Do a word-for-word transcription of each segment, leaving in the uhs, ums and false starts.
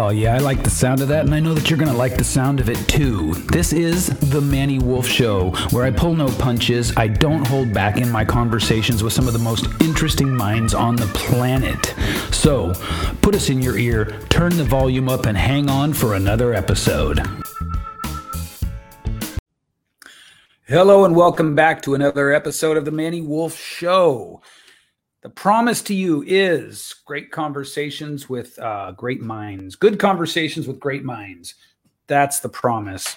Oh yeah, I like the sound of that, and I know that you're going to like the sound of it too. This is The Manny Wolfe Show, where I pull no punches, I don't hold back in my conversations with some of the most interesting minds on the planet. So, put us in your ear, turn the volume up, and hang on for another episode. Hello and welcome back to another episode of The Manny Wolfe Show. The promise to you is great conversations with uh, great minds. Good conversations with great minds. That's the promise.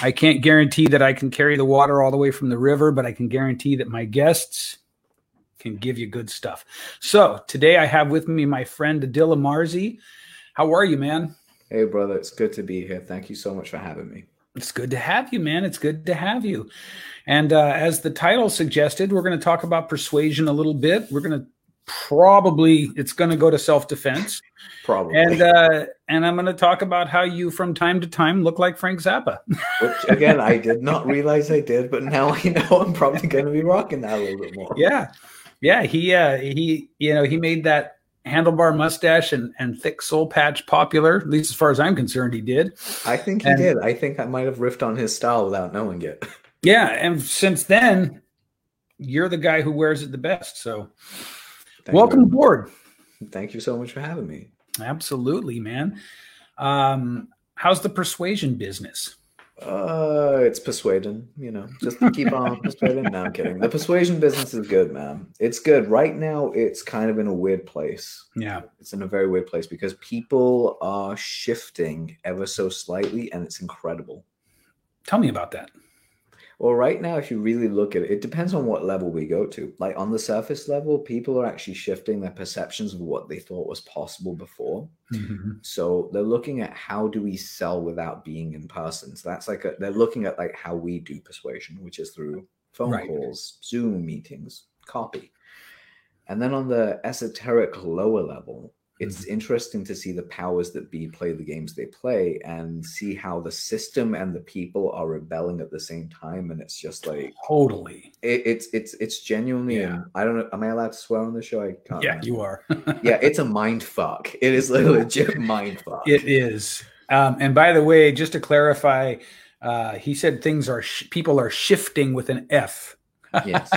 I can't guarantee that I can carry the water all the way from the river, but I can guarantee that my guests can give you good stuff. So today I have with me my friend Adil Amarsi. How are you, man? Hey, brother. It's good to be here. Thank you so much for having me. It's good to have you, man. It's good to have you. And uh, as the title suggested, we're going to talk about persuasion a little bit. We're going to probably, it's going to go to self-defense. Probably. And uh, and I'm going to talk about how you, from time to time, look like Frank Zappa. Which, again, I did not realize I did, but now I know I'm probably going to be rocking that a little bit more. Yeah. Yeah. He, uh, he you know, he made that handlebar mustache and, and thick soul patch popular, at least as far as I'm concerned, he did. I think he and, did. I think I might have riffed on his style without knowing it. Yeah, and since then, you're the guy who wears it the best. So Thank welcome you. aboard. Thank you so much for having me. Absolutely, man. Um, how's the persuasion business? Uh, it's persuading, you know, just to keep on persuading. No, I'm kidding. The persuasion business is good, man. It's good. Right now, it's kind of in a weird place. Yeah. It's in a very weird place because people are shifting ever so slightly, and it's incredible. Tell me about that. Well, right now, if you really look at it, it depends on what level we go to. Like on the surface level, people are actually shifting their perceptions of what they thought was possible before. Mm-hmm. So they're looking at how do we sell without being in person. So that's like a, they're looking at like how we do persuasion, which is through phone right. calls, Zoom meetings, copy. And then on the esoteric lower level, it's interesting to see the powers that be play the games they play and see how the system and the people are rebelling at the same time. And it's just like, totally. It, it's, it's, it's genuinely, yeah. I don't know. Am I allowed to swear on the show? I can't. Yeah, remember. You are. Yeah. It's a mind fuck. It is like a legit mind fuck. It is. Um, and by the way, just to clarify, uh, he said things are, sh- people are shifting with an F. Yes,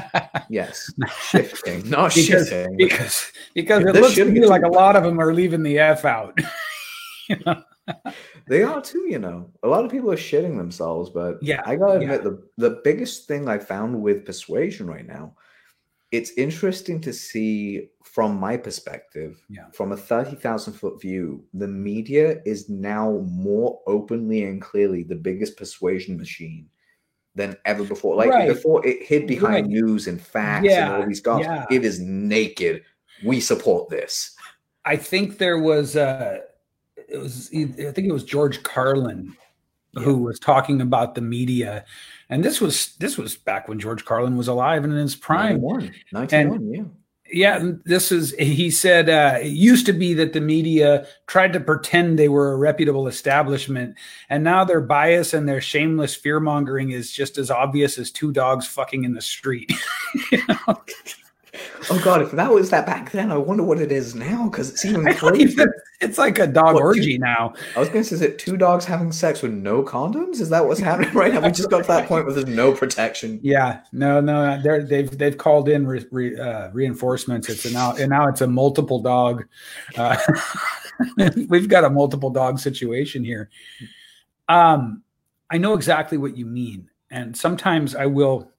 yes, shifting, not because, shifting. Because, because it looks to me like a lot of them are leaving the F out. You know? They are too, you know. A lot of people are shitting themselves, but yeah, I gotta admit, yeah. the, the biggest thing I found with persuasion right now, it's interesting to see from my perspective, yeah. from a thirty thousand foot view, the media is now more openly and clearly the biggest persuasion machine than ever before. Like right. before, it hid behind right. news and facts yeah. and all these guys. Yeah. It is naked. We support this. I think there was, uh, it was, I think it was George Carlin yeah. who was talking about the media, and this was this was back when George Carlin was alive and in his prime. nineteen oh one, yeah. Yeah, this is, he said, uh, it used to be that the media tried to pretend they were a reputable establishment, and now their bias and their shameless fear-mongering is just as obvious as two dogs fucking in the street. You know? Oh, God, if that was that back then, I wonder what it is now, because it's even crazier. It's like a dog what, orgy two, now. I was going to say, is it two dogs having sex with no condoms? Is that what's happening right now? We just got to that point where there's no protection. Yeah. No, no. They've they've called in re, re, uh, reinforcements. It's a now, and now it's a multiple dog. Uh, we've got a multiple dog situation here. Um, I know exactly what you mean. And sometimes I will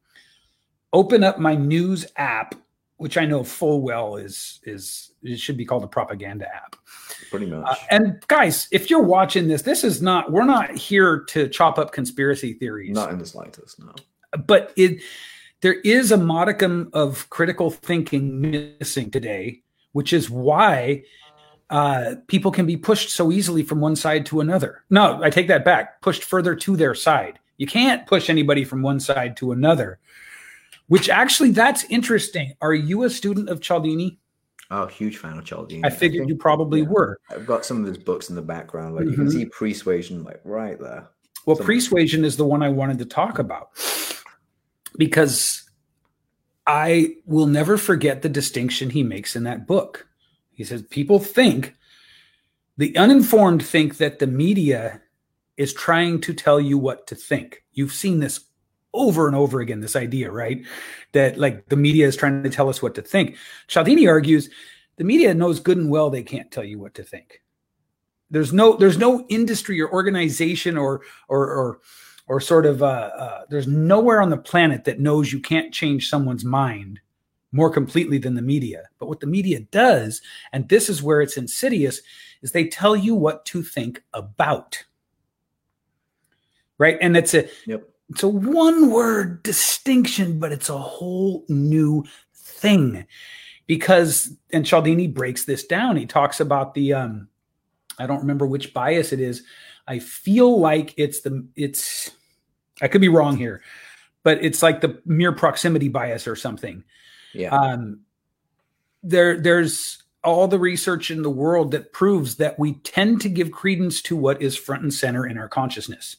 open up my news app, which I know full well is, is it should be called a propaganda app. Pretty much. Uh, and guys, if you're watching this, this is not, we're not here to chop up conspiracy theories. Not in the slightest, no. But it, there is a modicum of critical thinking missing today, which is why uh, people can be pushed so easily from one side to another. No, I take that back, pushed further to their side. You can't push anybody from one side to another. Which actually, that's interesting. Are you a student of Cialdini? Oh, huge fan of Cialdini. I figured I think, you probably yeah, were. I've got some of his books in the background. Like mm-hmm. You can see Pre-Suasion like right there. Well, Something. Pre-Suasion is the one I wanted to talk about because I will never forget the distinction he makes in that book. He says, people think The uninformed think that the media is trying to tell you what to think. You've seen this over and over again, this idea, right? That like the media is trying to tell us what to think. Cialdini argues the media knows good and well they can't tell you what to think. There's no there's no industry or organization or or or or sort of uh, uh, there's nowhere on the planet that knows you can't change someone's mind more completely than the media. But what the media does, and this is where it's insidious, is they tell you what to think about, right? And it's a yep. it's a one word distinction, but it's a whole new thing because and Cialdini breaks this down. He talks about the um, I don't remember which bias it is. I feel like it's the, it's, I could be wrong here, but it's like the mere proximity bias or something. Yeah. Um, there, there's all the research in the world that proves that we tend to give credence to what is front and center in our consciousness.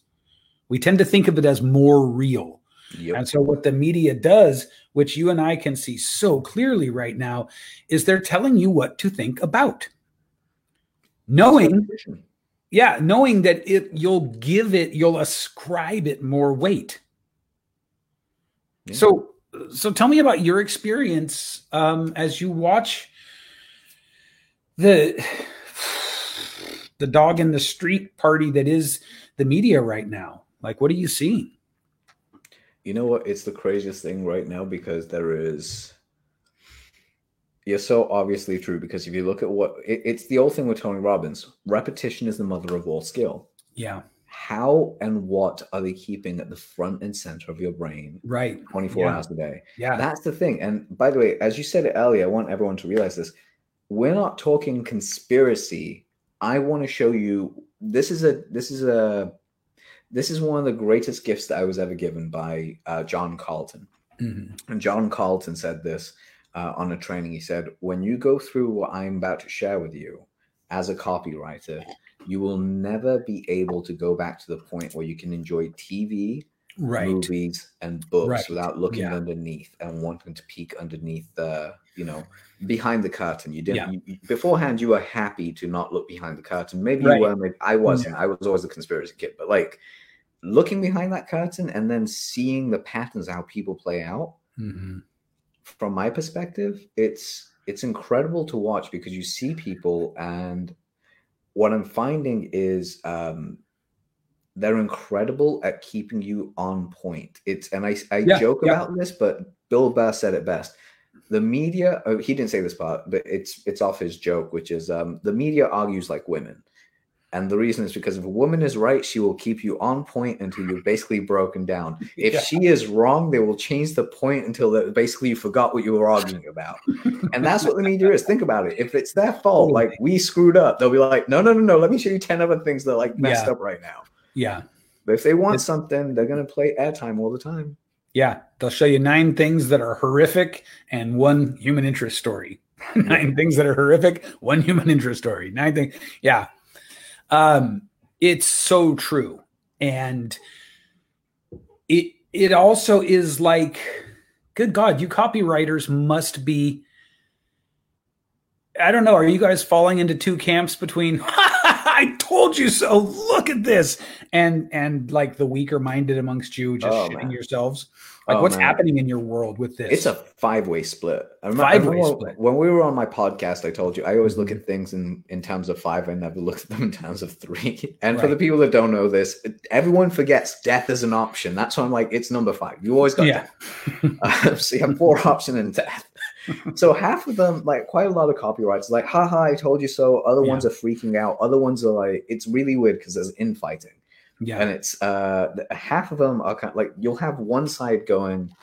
We tend to think of it as more real. Yep. And so what the media does, which you and I can see so clearly right now, is they're telling you what to think about. Knowing, yeah, knowing that it, you'll give it, you'll ascribe it more weight. Yeah. So, so tell me about your experience um, as you watch the the dog in the street party that is the media right now. Like, what are you seeing? You know what? It's the craziest thing right now because there is. You're so obviously true because if you look at what it, it's the old thing with Tony Robbins, repetition is the mother of all skill. Yeah. How and what are they keeping at the front and center of your brain? Right. twenty-four yeah. hours a day. Yeah. That's the thing. And by the way, as you said it earlier, I want everyone to realize this. We're not talking conspiracy. I want to show you this is a this is a this is one of the greatest gifts that I was ever given by uh, John Carlton. Mm-hmm. And John Carlton said this. Uh, on a training, he said, when you go through what I'm about to share with you as a copywriter, you will never be able to go back to the point where you can enjoy T V, right. movies, and books right. without looking yeah. underneath and wanting to peek underneath the, you know, behind the curtain. You didn't yeah. you, beforehand. You were happy to not look behind the curtain. Maybe right. you were. Maybe I wasn't. Yeah. I was always a conspiracy kid. But like looking behind that curtain and then seeing the patterns, how people play out. Mm-hmm. From my perspective, it's it's incredible to watch because you see people, and what I'm finding is um, they're incredible at keeping you on point. It's and I, I yeah, joke yeah. about this, but Bill Burr said it best. The media, oh, he didn't say this part, but it's it's off his joke, which is um, the media argues like women. And the reason is because if a woman is right, she will keep you on point until you're basically broken down. If yeah. she is wrong, they will change the point until they, basically you forgot what you were arguing about. And that's what the media is. Think about it. If it's their fault, like we screwed up, they'll be like, no, no, no, no. Let me show you ten other things that are like messed yeah. up right now. Yeah. But if they want it's- something, they're going to play airtime all the time. Yeah. They'll show you nine things that are horrific and one human interest story. Nine things that are horrific, one human interest story. Nine things. Yeah. Um, it's so true. And it, it also is like, good God, you copywriters must be, I don't know. Are you guys falling into two camps between, I told you so, look at this. And, and like the weaker minded amongst you just oh, shitting man. yourselves. Like oh, what's man. happening in your world with this? It's a five-way split. I remember, five-way I remember split. When we were on my podcast, I told you, I always look at things in, in terms of five. I never look at them in terms of three. And right. for the people that don't know this, everyone forgets death is an option. That's why I'm like, it's number five. You always got yeah. death. Uh, so you have four options and death. So half of them, like quite a lot of copyrights, like, haha, I told you so. Other yeah. ones are freaking out. Other ones are like, it's really weird because there's infighting. Yeah. And it's uh, half of them are kind of like, you'll have one side going,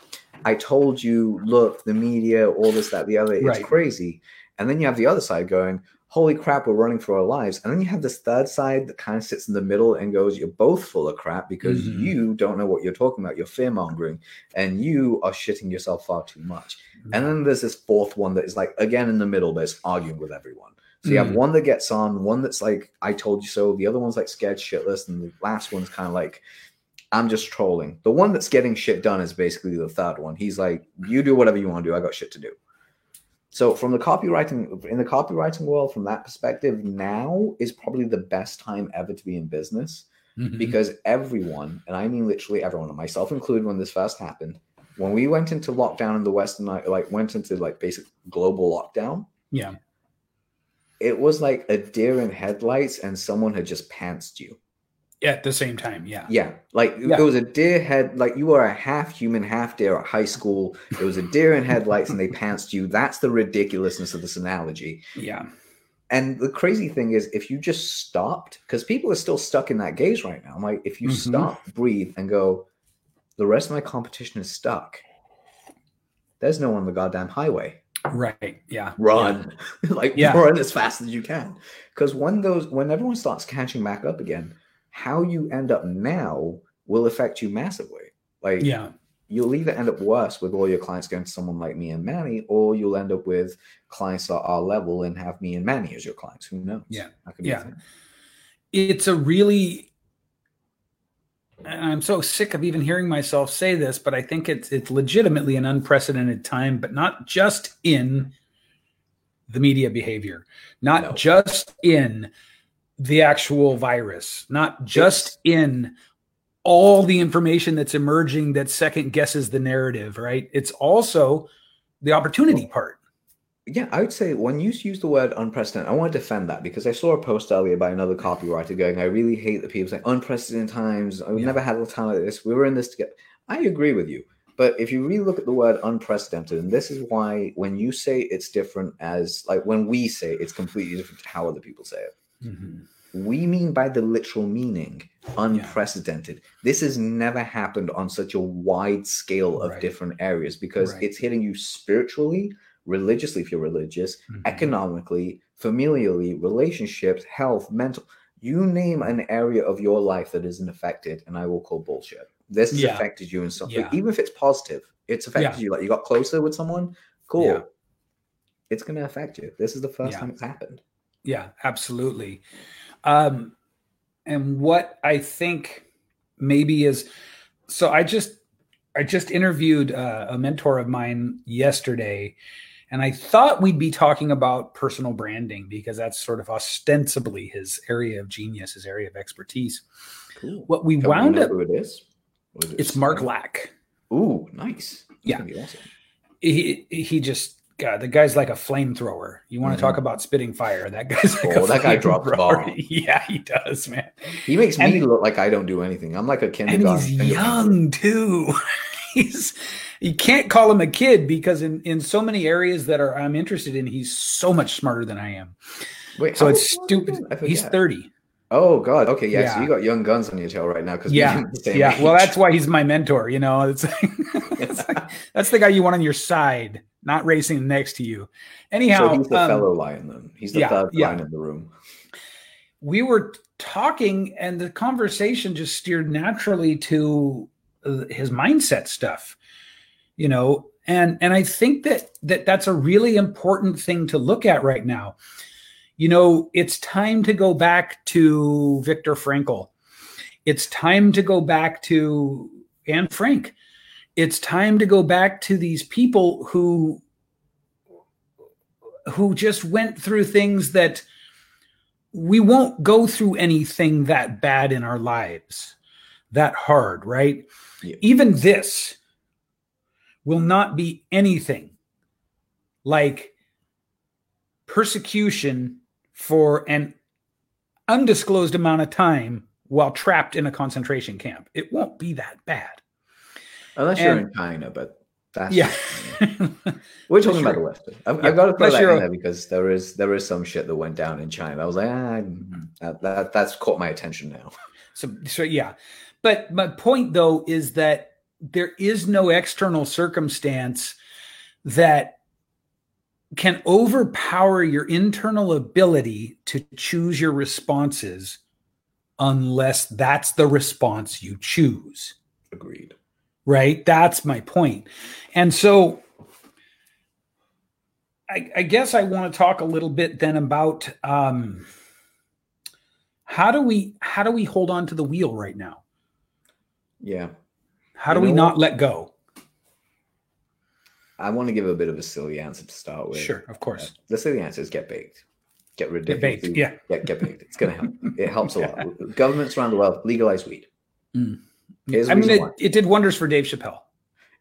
I told you, look, the media, all this, that, the other. It's right. crazy. And then you have the other side going, holy crap, we're running for our lives. And then you have this third side that kind of sits in the middle and goes, you're both full of crap because mm-hmm. you don't know what you're talking about. You're fear mongering and you are shitting yourself far too much. Mm-hmm. And then there's this fourth one that is like, again, in the middle, but it's arguing with everyone. So you have one that gets on, one that's like, I told you so. The other one's like scared shitless. And the last one's kind of like, I'm just trolling. The one that's getting shit done is basically the third one. He's like, you do whatever you want to do. I got shit to do. So from the copywriting, in the copywriting world, from that perspective, now is probably the best time ever to be in business, mm-hmm. because everyone, and I mean literally everyone, myself included, when this first happened, when we went into lockdown in the West, and I like went into like basic global lockdown. Yeah. It was like a deer in headlights and someone had just pantsed you. At the same time, yeah. Yeah. Like yeah. It was a deer head, like you were a half human, half deer at high school. It was a deer in headlights and they pantsed you. That's the ridiculousness of this analogy. Yeah. And the crazy thing is, if you just stopped, because people are still stuck in that gaze right now. I'm like, if you mm-hmm. stop, breathe, and go, the rest of my competition is stuck. There's no one on the goddamn highway. Right. Yeah. Run. Yeah. like yeah. Run as fast as you can. Because when those when everyone starts catching back up again, how you end up now will affect you massively. Like, yeah. you'll either end up worse with all your clients going to someone like me and Manny, or you'll end up with clients at our level and have me and Manny as your clients. Who knows? Yeah. That could be yeah. a thing. It's a really, I'm so sick of even hearing myself say this, but I think it's, it's legitimately an unprecedented time, but not just in the media behavior, not no. just in the actual virus, not just it's, in all the information that's emerging that second guesses the narrative, right? It's also the opportunity well, part. Yeah, I would say when you use the word unprecedented, I want to defend that because I saw a post earlier by another copywriter going, I really hate that people say unprecedented times. I've yeah. never had a time like this. We were in this together. I agree with you. But if you really look at the word unprecedented, and this is why when you say it's different as like when we say it's completely different to how other people say it. Mm-hmm. We mean by the literal meaning unprecedented. Yeah. This has never happened on such a wide scale of right. different areas because right. it's hitting you spiritually, religiously, if you're religious, mm-hmm. economically, familially, relationships, health, mental. You name an area of your life that isn't affected, and I will call bullshit. This has yeah. affected you in something, yeah. even if it's positive, it's affected yeah. you. Like you got closer with someone, cool. Yeah. It's going to affect you. This is the first yeah. time it's happened. Yeah, absolutely. Um, and what I think maybe is, so I just, I just interviewed uh, a mentor of mine yesterday, and I thought we'd be talking about personal branding because that's sort of ostensibly his area of genius, his area of expertise. Cool. What we Can wound we know up, who it is? What is it? It's Mark Lack. Ooh, nice. That's yeah. gonna be awesome. He, he just, God, the guy's like a flamethrower. You want mm-hmm. to talk about spitting fire? That guy's like oh, a that guy drops bomb. Yeah, he does, man. He makes and, me look like I don't do anything. I'm like a kindergarten. And he's young too. he's you can't call him a kid because in, in so many areas that are I'm interested in, he's so much smarter than I am. Wait, so it's stupid. He's thirty. Oh God. Okay. Yeah, yeah. So you got young guns on your tail right now. Cause yeah. Yeah. Age. Well, that's why he's my mentor. You know, it's like, it's like, that's the guy you want on your side, not racing next to you. Anyhow. So he's the um, fellow lion then. He's the yeah, third yeah. lion in the room. We were talking and the conversation just steered naturally to his mindset stuff, you know? And, and I think that, that that's a really important thing to look at right now. You know, it's time to go back to Viktor Frankl. It's time to go back to Anne Frank. It's time to go back to these people who, who just went through things that we won't go through anything that bad in our lives, that hard, right? Yeah. Even this will not be anything like persecution for an undisclosed amount of time while trapped in a concentration camp. It won't be that bad. Unless and, you're in China, but that's yeah. We're talking about the West. I've, yeah. I've got to put that in there because there is there is some shit that went down in China. I was like, ah, that, that that's caught my attention now. So so yeah, but my point though is that there is no external circumstance that can overpower your internal ability to choose your responses, unless that's the response you choose. Agreed. Right? That's my point. And so I, I guess I want to talk a little bit then about um, how do we how do we hold on to the wheel right now? Yeah. How do we not let go? I want to give a bit of a silly answer to start with. Sure, of course. Uh, the silly answer is get baked. Get ridiculous. Get baked, yeah. Get, get baked. It's going to help. It helps a yeah. lot. Governments around the world legalize weed. Mm. I mean, it, it did wonders for Dave Chappelle.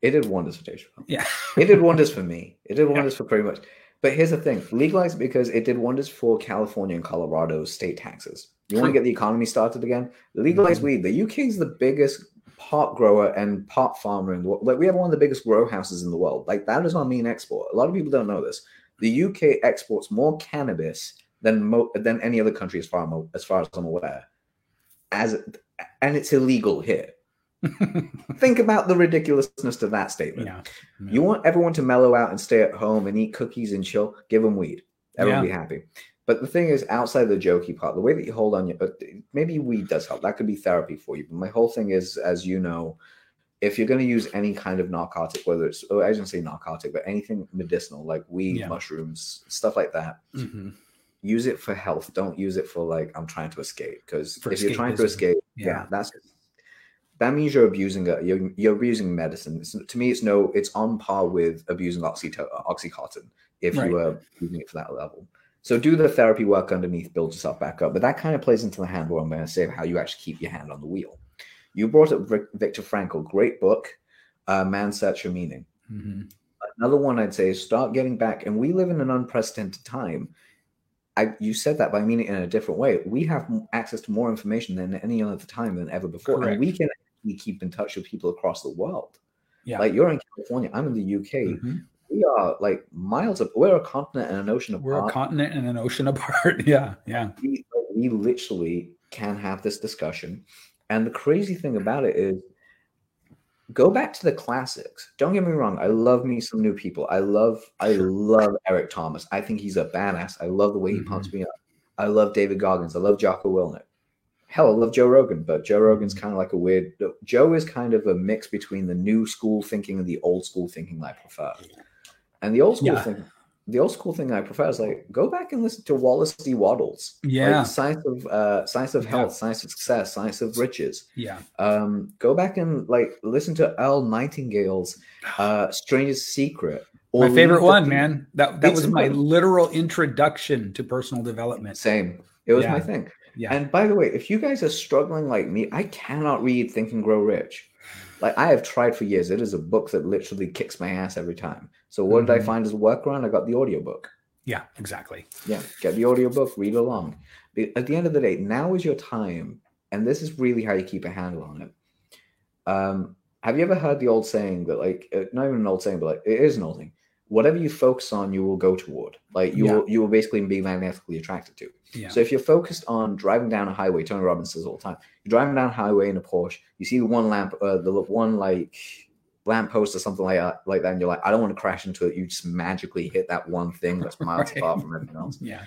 It did wonders for Dave Chappelle. Yeah. It did wonders for me. It did wonders yeah. for pretty much. But here's the thing. Legalize because it did wonders for California and Colorado state taxes. You True. want to get the economy started again? Legalize mm-hmm. weed. The U K is the biggest pot grower and pot farmer in the world. Like, we have one of the biggest grow houses in the world. Like, that is our main export. A lot of people don't know this. The U K exports more cannabis than mo- than any other country, as far mo- as far as I'm aware. As and it's illegal here. Think about the ridiculousness to that statement. Yeah. Yeah. You want everyone to mellow out and stay at home and eat cookies and chill? Give them weed. Everyone yeah. be happy. But the thing is, outside of the jokey part, the way that you hold on, your, maybe weed does help. That could be therapy for you. But my whole thing is, as you know, if you're going to use any kind of narcotic, whether it's, oh, I shouldn't say narcotic, but anything medicinal, like weed, yeah. mushrooms, stuff like that, mm-hmm. use it for health. Don't use it for, like, I'm trying to escape. Because if you're trying to escape, yeah, yeah that's that means you're abusing it. You're, you're abusing medicine. It's, to me, it's no, it's on par with abusing oxyto- Oxycontin if right. you are using it for that level. So do the therapy work underneath, build yourself back up. But that kind of plays into the handle I'm going to say of how you actually keep your hand on the wheel. You brought up Viktor Frankl, great book, uh, Man's Search for Meaning. Mm-hmm. Another one I'd say is start getting back. And we live in an unprecedented time. I, you said that, but I mean it in a different way. We have access to more information than any other time than ever before. Correct. And we can actually keep in touch with people across the world. Yeah. Like, you're in California, I'm in the U K. Mm-hmm. We are like miles of, we're a continent and an ocean apart. We're a continent and an ocean apart. Yeah. Yeah. We, we literally can have this discussion. And the crazy thing about it is, go back to the classics. Don't get me wrong. I love me some new people. I love, I love Eric Thomas. I think he's a badass. I love the way he mm-hmm. pumps me up. I love David Goggins. I love Jocko Willink. Hell, I love Joe Rogan, but Joe Rogan's kind of like a weird, Joe is kind of a mix between the new school thinking and the old school thinking I prefer. And the old school yeah. thing, the old school thing I prefer is like, go back and listen to Wallace D. Waddles. Yeah. Like, science of uh, science of health, yeah. science of success, science of riches. Yeah. Um, go back and like listen to Earl Nightingale's uh, Strangest Secret. My favorite one, the, man. That that was my literal introduction to personal development. Same. It was yeah. my thing. Yeah. And by the way, if you guys are struggling like me, I cannot read Think and Grow Rich. Like, I have tried for years. It is a book that literally kicks my ass every time. So what mm-hmm. did I find as a workaround? I got the audiobook. Yeah, exactly. Yeah, get the audiobook, read along. At the end of the day, now is your time. And this is really how you keep a handle on it. Um, have you ever heard the old saying that, like, not even an old saying, but like, it is an old thing. Whatever you focus on, you will go toward. Like, you yeah. will you will basically be magnetically attracted to. Yeah. So if you're focused on driving down a highway, Tony Robbins says all the time, you're driving down a highway in a Porsche, you see the one lamp, uh, the one like lamppost or something like that, like that, and you're like, I don't want to crash into it. You just magically hit that one thing that's miles right. apart from everything else. Yeah.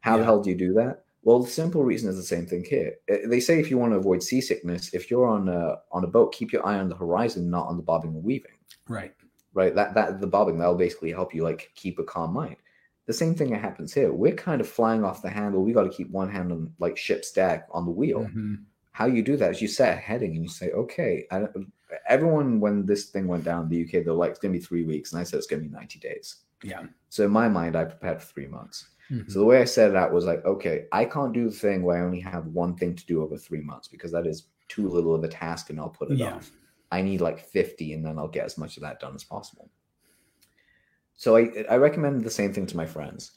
How yeah. the hell do you do that? Well, the simple reason is the same thing here. They say if you want to avoid seasickness, if you're on a, on a boat, keep your eye on the horizon, not on the bobbing and weaving. Right. Right, that that the bobbing, that'll basically help you like keep a calm mind. The same thing that happens here. We're kind of flying off the handle. We got to keep one hand on like ship's deck on the wheel. Mm-hmm. How you do that is you set a heading and you say, okay. I don't, everyone, when this thing went down in the U K, they're like, it's gonna be three weeks, and I said it's gonna be ninety days. Yeah. So in my mind, I prepared for three months. Mm-hmm. So the way I set it out was like, okay, I can't do the thing where I only have one thing to do over three months because that is too little of a task, and I'll put it yeah. off. I need like fifty, and then I'll get as much of that done as possible. So I, I recommend the same thing to my friends.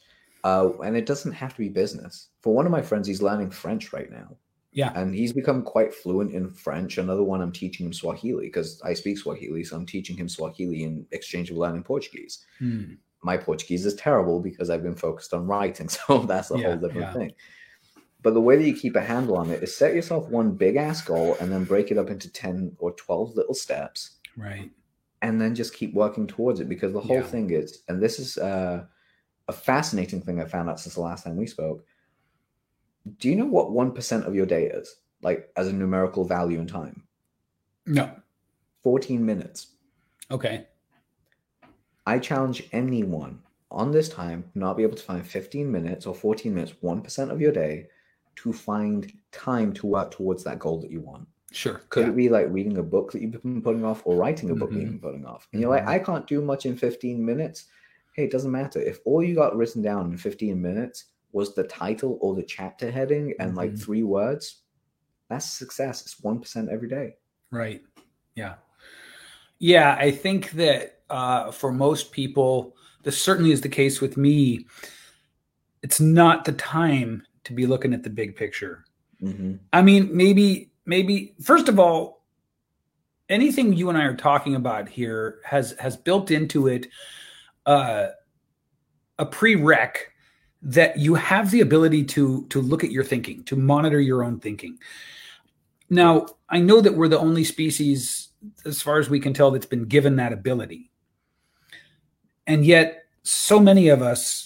Uh, and it doesn't have to be business. For one of my friends, he's learning French right now. Yeah. And he's become quite fluent in French. Another one, I'm teaching him Swahili because I speak Swahili. So I'm teaching him Swahili in exchange of learning Portuguese. Hmm. My Portuguese is terrible because I've been focused on writing. So that's a yeah, whole different yeah. thing. But the way that you keep a handle on it is set yourself one big ass goal and then break it up into ten or twelve little steps. Right. And then just keep working towards it, because the whole yeah. thing is, and this is uh, a fascinating thing I found out since the last time we spoke. Do you know what one percent of your day is, like as a numerical value in time? No. fourteen minutes. Okay. I challenge anyone on this time not be able to find fifteen minutes or fourteen minutes, one percent of your day, to find time to work towards that goal that you want. Sure. Could yeah. it be like reading a book that you've been putting off, or writing a book mm-hmm. that you've been putting off? And you're like, I can't do much in fifteen minutes. Hey, it doesn't matter. If all you got written down in fifteen minutes was the title or the chapter heading and mm-hmm. like three words, that's success. It's one percent every day. Right. Yeah. Yeah. I think that uh, for most people, this certainly is the case with me. It's not the time to be looking at the big picture. Mm-hmm. I mean, maybe, maybe first of all, anything you and I are talking about here has, has built into it uh, a prereq that you have the ability to, to look at your thinking, to monitor your own thinking. Now, I know that we're the only species, as far as we can tell, that's been given that ability. And yet so many of us,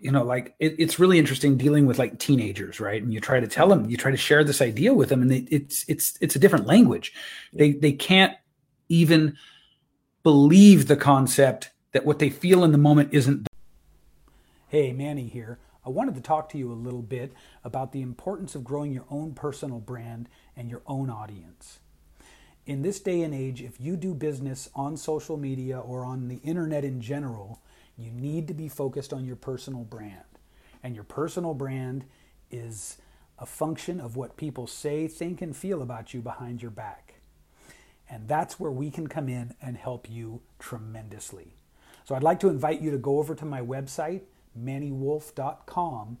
you know, like it, it's really interesting dealing with like teenagers, right? And you try to tell them, you try to share this idea with them, and they, it's it's it's a different language. They they can't even believe the concept that what they feel in the moment isn't. Hey, Manny here. I wanted to talk to you a little bit about the importance of growing your own personal brand and your own audience. In this day and age, if you do business on social media or on the internet in general, you need to be focused on your personal brand. And your personal brand is a function of what people say, think, and feel about you behind your back. And that's where we can come in and help you tremendously. So I'd like to invite you to go over to my website, manny wolfe dot com,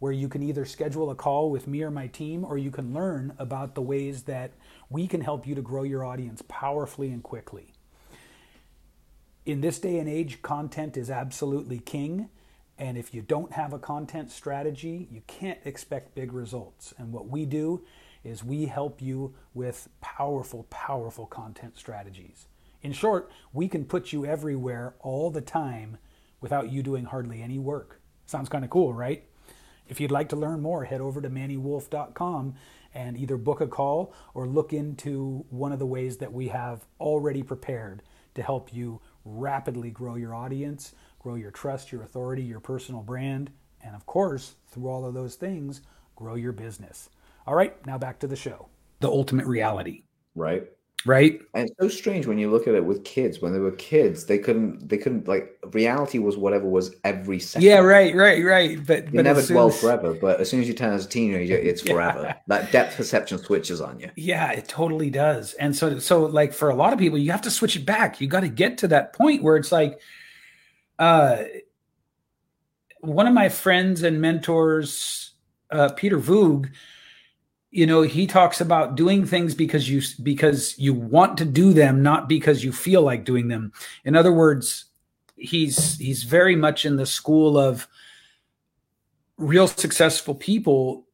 where you can either schedule a call with me or my team, or you can learn about the ways that we can help you to grow your audience powerfully and quickly. In this day and age, content is absolutely king, and if you don't have a content strategy, you can't expect big results. And what we do is we help you with powerful, powerful content strategies. In short, we can put you everywhere all the time without you doing hardly any work. Sounds kind of cool, right? If you'd like to learn more, head over to manny wolfe dot com and either book a call or look into one of the ways that we have already prepared to help you rapidly grow your audience, grow your trust, your authority, your personal brand, and of course, through all of those things, grow your business. All right, now back to the show. The ultimate reality. Right. Right. And it's so strange when you look at it with kids. When they were kids, they couldn't, they couldn't, like, reality was whatever was every second. Yeah, right, right, right. But you but never dwell as... forever. But as soon as you turn as a teenager, it's forever. Yeah. That depth perception switches on you. Yeah, it totally does. And so, so like, for a lot of people, you have to switch it back. You got to get to that point where it's like, uh, one of my friends and mentors, uh, Peter Voog, you know, he talks about doing things because you because you want to do them, not because you feel like doing them. In other words, he's he's very much in the school of real successful people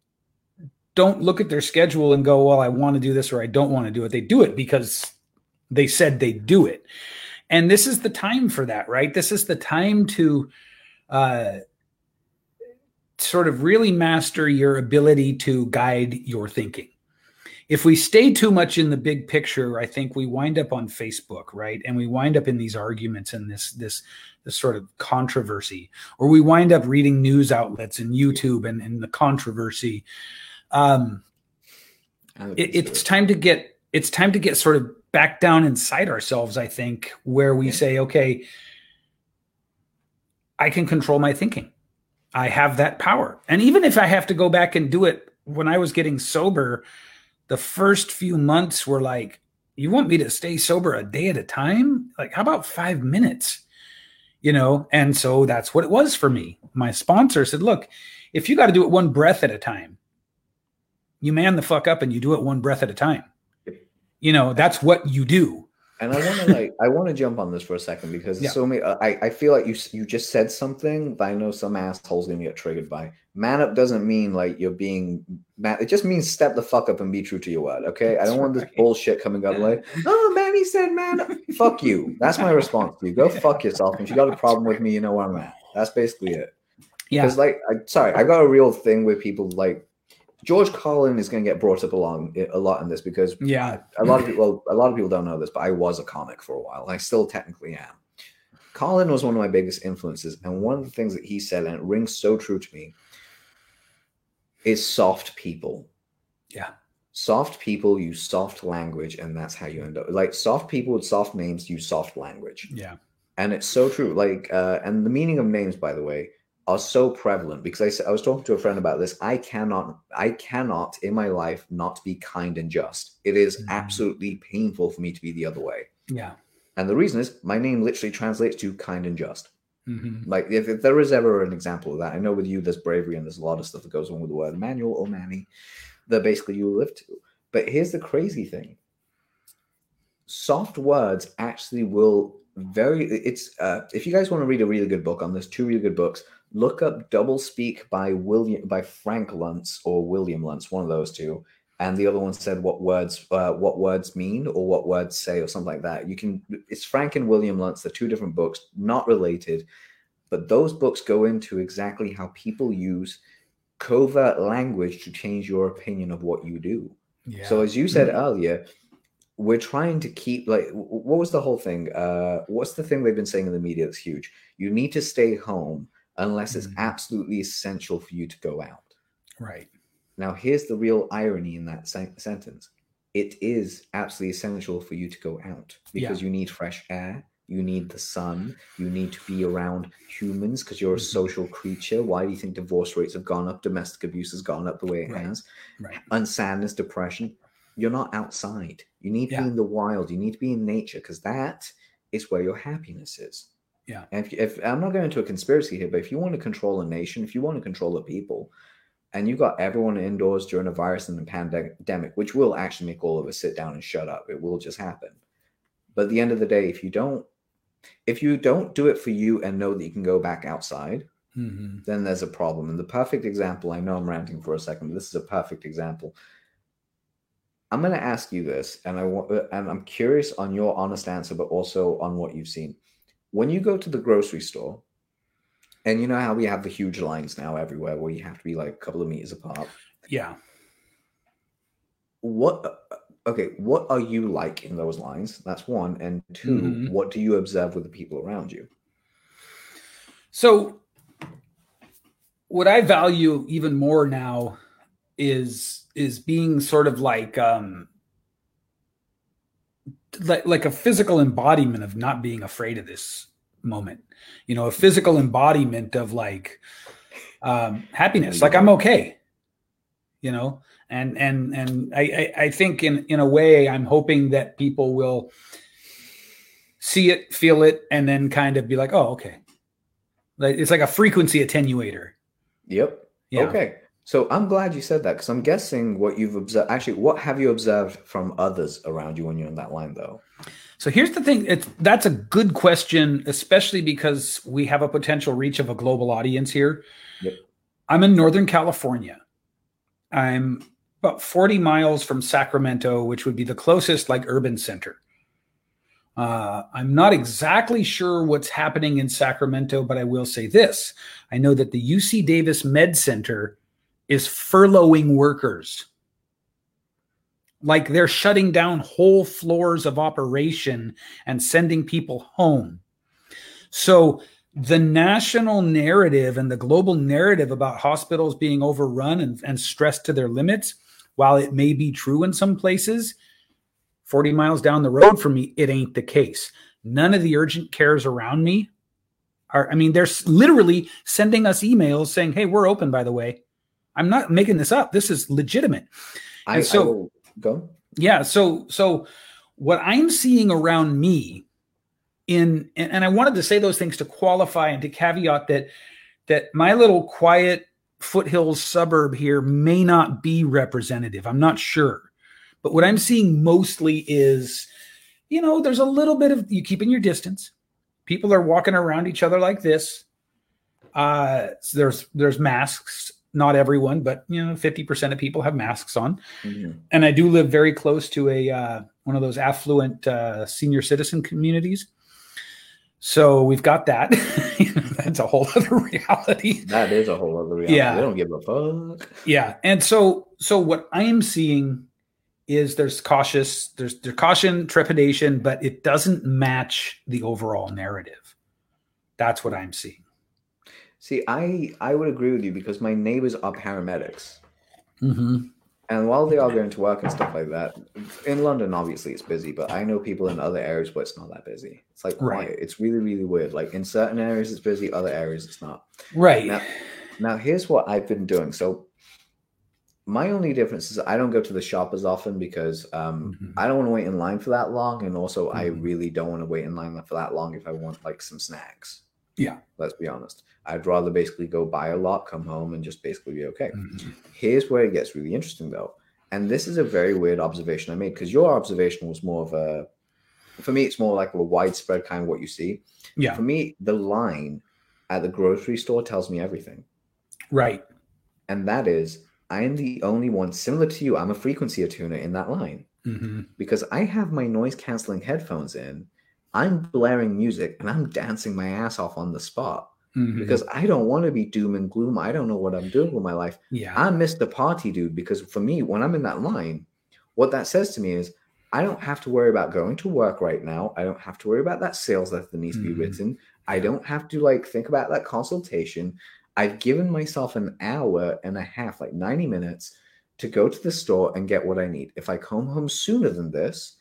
don't look at their schedule and go, well, I want to do this or I don't want to do it. They do it because they said they do it. And this is the time for that, right? This is the time to uh sort of really master your ability to guide your thinking. If we stay too much in the big picture, I think we wind up on Facebook, right? And we wind up in these arguments and this, this, this sort of controversy, or we wind up reading news outlets and YouTube and, and the controversy. Um, it, it's time to get, it's time to get sort of back down inside ourselves, I think, where we say, okay, I can control my thinking. I have that power. And even if I have to go back and do it, when I was getting sober, the first few months were like, you want me to stay sober a day at a time? Like, how about five minutes? You know? And so that's what it was for me. My sponsor said, look, if you got to do it one breath at a time, you man the fuck up and you do it one breath at a time. You know, that's what you do. And I want to like, I want to jump on this for a second because yeah. so many. I, I feel like you you just said something that I know some asshole's gonna get triggered by. Man up doesn't mean like you're being mad. It just means step the fuck up and be true to your word. Okay, that's I don't right. want this bullshit coming up like, oh, Manny said man up. Fuck you. That's my response to you. Go fuck yourself. If you got a problem with me, you know where I'm at. That's basically it. Yeah. Because like, I, sorry, I got a real thing with people like. George Carlin is going to get brought up along a lot in this because yeah. a lot of people, well, a lot of people don't know this, but I was a comic for a while. And I still technically am. Carlin was one of my biggest influences. And one of the things that he said, and it rings so true to me, is soft people. Yeah. soft people use soft language, and that's how you end up. Like, soft people with soft names use soft language. Yeah. And it's so true. Like, uh, and the meaning of names, by the way, are so prevalent, because I, I was talking to a friend about this. I cannot, I cannot in my life not be kind and just. It is mm. absolutely painful for me to be the other way. Yeah. And the reason is my name literally translates to kind and just. Mm-hmm. Like, if, if there is ever an example of that, I know with you there's bravery and there's a lot of stuff that goes on with the word Manuel or Manny that basically you live to. But here's the crazy thing. Soft words actually will very, it's, uh, if you guys want to read a really good book on this, two really good books, look up Double Speak by William, by Frank Luntz or William Luntz, one of those two. And the other one said what words uh, what words mean or what words say or something like that. You can, it's Frank and William Luntz. They're two different books, not related, but those books go into exactly how people use covert language to change your opinion of what you do. Yeah. So as you said mm-hmm. earlier, we're trying to keep, like, what was the whole thing? Uh, what's the thing they've been saying in the media that's huge? You need to stay home unless mm-hmm. it's absolutely essential for you to go out. Right. Now, here's the real irony in that sentence. It is absolutely essential for you to go out because yeah. you need fresh air. You need the sun. You need to be around humans because you're a social creature. Why do you think divorce rates have gone up? Domestic abuse has gone up the way it right. has. Right. Unsadness, depression. You're not outside. You need to yeah. be in the wild. You need to be in nature because that is where your happiness is. Yeah. And if, if I'm not going into a conspiracy here, but if you want to control a nation, if you want to control a people, and you got everyone indoors during a virus and a pandemic, which will actually make all of us sit down and shut up. It will just happen. But at the end of the day, if you don't, if you don't do it for you and know that you can go back outside, mm-hmm. then there's a problem. And the perfect example, I know I'm ranting for a second, but this is a perfect example. I'm going to ask you this, and I want, and I'm curious on your honest answer, but also on what you've seen. When you go to the grocery store, and you know how we have the huge lines now everywhere where you have to be like a couple of meters apart. Yeah. What, okay, what are you like in those lines? That's one. And two, mm-hmm. what do you observe with the people around you? So what I value even more now is, is being sort of like, um, like, like a physical embodiment of not being afraid of this moment, you know, a physical embodiment of like um happiness, like I'm okay, you know, and and and I, I I think in in a way I'm hoping that people will see it, feel it, and then kind of be like, oh, okay, like it's like a frequency attenuator. Yep. Yeah. Okay, so I'm glad you said that, because I'm guessing what you've observed, actually what have you observed from others around you when you're in that line though? So here's the thing. It's, that's a good question, especially because we have a potential reach of a global audience here. Yep. I'm in Northern California. I'm about forty miles from Sacramento, which would be the closest like urban center. Uh, I'm not exactly sure what's happening in Sacramento, but I will say this. I know that the U C Davis Med Center is furloughing workers. Like they're shutting down whole floors of operation and sending people home. So the national narrative and the global narrative about hospitals being overrun and, and stressed to their limits, while it may be true in some places, forty miles down the road from me, it ain't the case. None of the urgent cares around me are, I mean, they're literally sending us emails saying, hey, we're open, by the way. I'm not making this up. This is legitimate. And I, so... I will- Go. Yeah. So, so what I'm seeing around me in, and, and I wanted to say those things to qualify and to caveat that, that my little quiet foothills suburb here may not be representative. I'm not sure, but what I'm seeing mostly is, you know, there's a little bit of you keeping your distance. People are walking around each other like this. Uh, so there's, there's masks. Not everyone, but you know, fifty percent of people have masks on. Mm-hmm. And I do live very close to a uh, one of those affluent uh, senior citizen communities. So we've got that. That's a whole other reality. That is a whole other reality. Yeah. They don't give a fuck. Yeah. And so so what I am seeing is there's cautious, there's, there's caution, trepidation, but it doesn't match the overall narrative. That's what I'm seeing. See, I, I would agree with you because my neighbors are paramedics. Mm-hmm. And while they are going to work and stuff like that, in London, obviously, it's busy, but I know people in other areas where it's not that busy. It's like quiet. Right. It's really, really weird. Like in certain areas, it's busy. Other areas, it's not. Right. Now, now here's what I've been doing. So my only difference is I don't go to the shop as often because um, mm-hmm. I don't want to wait in line for that long. And also, mm-hmm. I really don't want to wait in line for that long if I want like some snacks. Yeah. Let's be honest. I'd rather basically go buy a lot, come home, and just basically be okay. Mm-hmm. Here's where it gets really interesting, though. And this is a very weird observation I made, because your observation was more of a, for me, it's more like a widespread kind of what you see. Yeah. For me, the line at the grocery store tells me everything. Right. And that is, I am the only one, similar to you, I'm a frequency attuner in that line. Mm-hmm. Because I have my noise-canceling headphones in, I'm blaring music, and I'm dancing my ass off on the spot. Mm-hmm. Because I don't want to be doom and gloom. I don't know what I'm doing with my life. Yeah. I miss the party, dude, because for me, when I'm in that line, what that says to me is I don't have to worry about going to work right now. I don't have to worry about that sales letter that needs mm-hmm. to be written. I don't have to like think about that consultation. I've given myself an hour and a half, like ninety minutes, to go to the store and get what I need. If I come home sooner than this,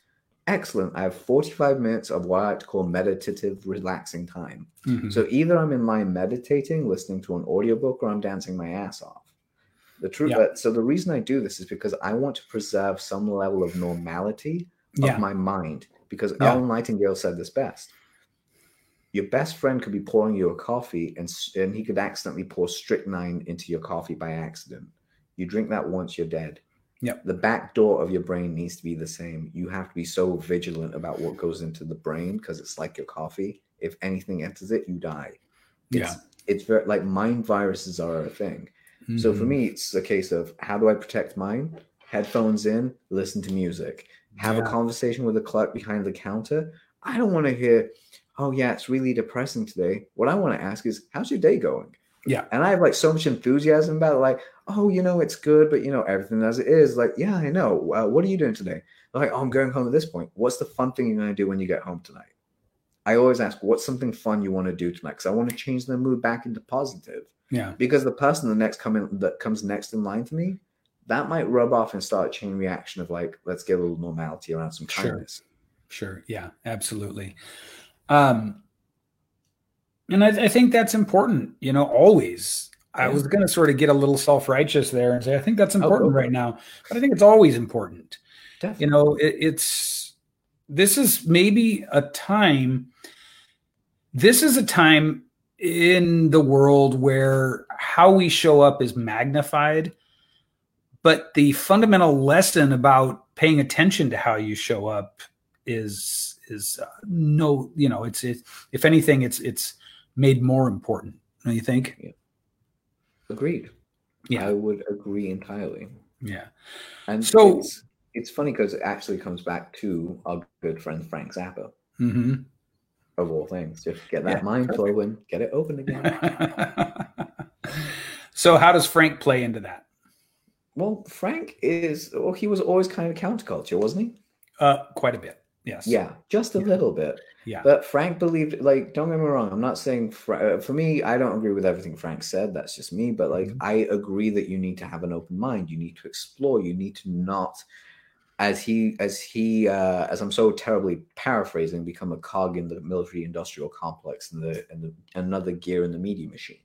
excellent. I have forty-five minutes of what I like to call meditative, relaxing time. Mm-hmm. So either I'm in line meditating, listening to an audiobook, or I'm dancing my ass off. The truth. Yeah. So the reason I do this is because I want to preserve some level of normality of yeah. my mind. Because yeah. Ellen Nightingale said this best. Your best friend could be pouring you a coffee, and, and he could accidentally pour strychnine into your coffee by accident. You drink that once, you're dead. Yep. The back door of your brain needs to be the same. You have to be so vigilant about what goes into the brain because it's like your coffee. If anything enters it, you die. It's, yeah. It's very like mind viruses are a thing. Mm-hmm. So for me, it's a case of how do I protect mine? Headphones in, listen to music, have yeah. a conversation with a clerk behind the counter. I don't want to hear, oh yeah, it's really depressing today. What I want to ask is, how's your day going? Yeah. And I have like so much enthusiasm about it. Like, oh, you know, it's good, but you know, everything as it is. Like, yeah, I know. Uh, what are you doing today? Like, oh, I'm going home at this point. What's the fun thing you're going to do when you get home tonight? I always ask, what's something fun you want to do tonight? Because I want to change the mood back into positive. Yeah. Because the person the next come in, that comes next in line to me, that might rub off and start a chain reaction of like, let's get a little normality around some kindness. Sure. Sure. Yeah, absolutely. Um, And I, I think that's important, you know, always. I was going to sort of get a little self-righteous there and say, I think that's important oh, right now, but I think it's always important. Definitely. You know, it, it's, this is maybe a time, this is a time in the world where how we show up is magnified, but the fundamental lesson about paying attention to how you show up is, is uh, no, you know, it's, it's, if anything, it's, it's, made more important, don't you think? Yeah. Agreed. Yeah. I would agree entirely. Yeah. And so it's, it's funny because it actually comes back to our good friend Frank Zappa. Mm-hmm. Of all things. Just get that yeah, mind perfect. Flowing, get it open again. So how does Frank play into that? Well, Frank is, well, he was always kind of counterculture, wasn't he? Uh, quite a bit. Yes. Yeah, just a yeah. little bit. Yeah. But Frank believed, like, don't get me wrong. I'm not saying, Fra- for me, I don't agree with everything Frank said. That's just me. But, like, mm-hmm. I agree that you need to have an open mind. You need to explore. You need to not, as he, as he, uh, as I'm so terribly paraphrasing, become a cog in the military industrial complex and the, and the, another gear in the media machine.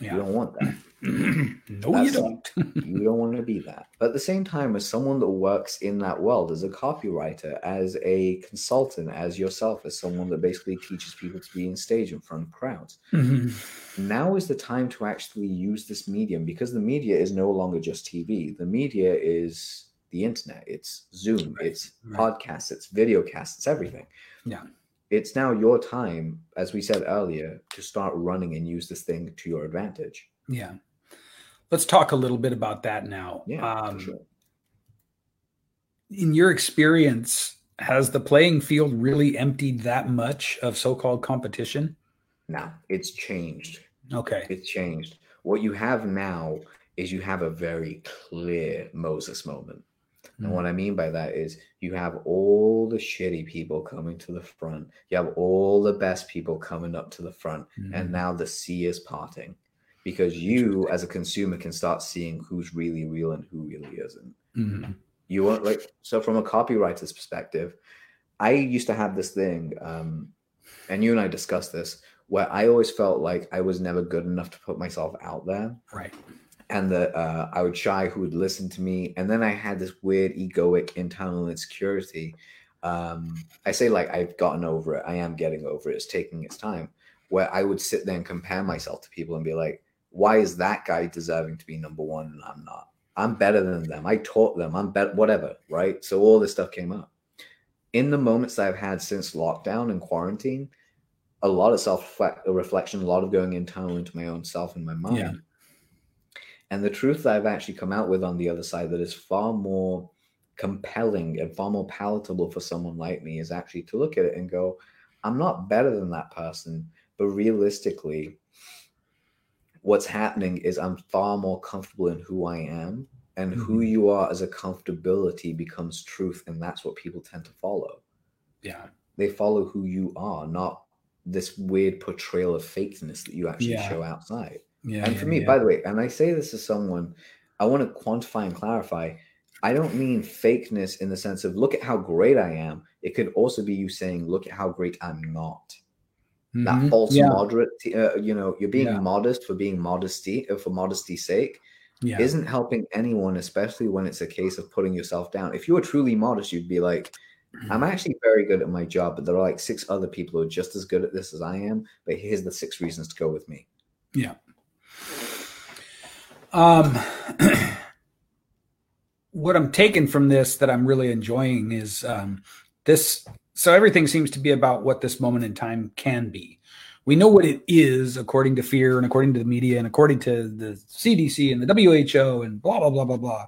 Yeah. You don't want that. No, That's, you don't. You don't want to be that. But at the same time, as someone that works in that world, as a copywriter, as a consultant, as yourself, as someone that basically teaches people to be on stage in front of crowds, mm-hmm. now is the time to actually use this medium because the media is no longer just T V. The media is the internet. It's Zoom. Right. It's right. podcasts. It's videocasts. It's everything. Yeah. It's now your time, as we said earlier, to start running and use this thing to your advantage. Yeah. Let's talk a little bit about that now. Yeah, um, for sure. In your experience, has the playing field really emptied that much of so-called competition? No, it's changed. Okay. It's changed. What you have now is you have a very clear Moses moment. And what I mean by that is you have all the shitty people coming to the front. You have all the best people coming up to the front. Mm-hmm. And now the sea is parting. because you as a consumer can start seeing who's really real and who really isn't. Mm-hmm. You won't like, so from a copywriter's perspective, I used to have this thing, um, and you and I discussed this, where I always felt like I was never good enough to put myself out there. Right. And that uh, I would shy who would listen to me. And then I had this weird egoic internal insecurity. Um, I say like, I've gotten over it. I am getting over it. It's taking its time, where I would sit there and compare myself to people and be like, why is that guy deserving to be number one? And I'm not, I'm better than them. I taught them. I'm better, whatever. Right. So all this stuff came up in the moments I've had since lockdown and quarantine, a lot of self reflection, a lot of going internal into my own self and my mind. Yeah. And the truth that I've actually come out with on the other side that is far more compelling and far more palatable for someone like me is actually to look at it and go, I'm not better than that person, but realistically, what's happening is I'm far more comfortable in who I am, and mm-hmm. who you are as a comfortability becomes truth. And that's what people tend to follow. Yeah. They follow who you are, not this weird portrayal of fakeness that you actually yeah. show outside. Yeah, and for me, yeah. by the way, and I say this as someone, I want to quantify and clarify. I don't mean fakeness in the sense of, look at how great I am. It could also be you saying, look at how great I'm not. Mm-hmm. That false yeah. moderate, uh, you know, you're being yeah. modest for being modesty, for modesty's sake, yeah. isn't helping anyone, especially when it's a case of putting yourself down. If you were truly modest, you'd be like, I'm actually very good at my job, but there are like six other people who are just as good at this as I am. But here's the six reasons to go with me. Yeah. Um, what I'm taking from this that I'm really enjoying is um, this. So everything seems to be about what this moment in time can be. We know what it is according to fear and according to the media and according to the C D C and the W H O and blah, blah, blah, blah, blah.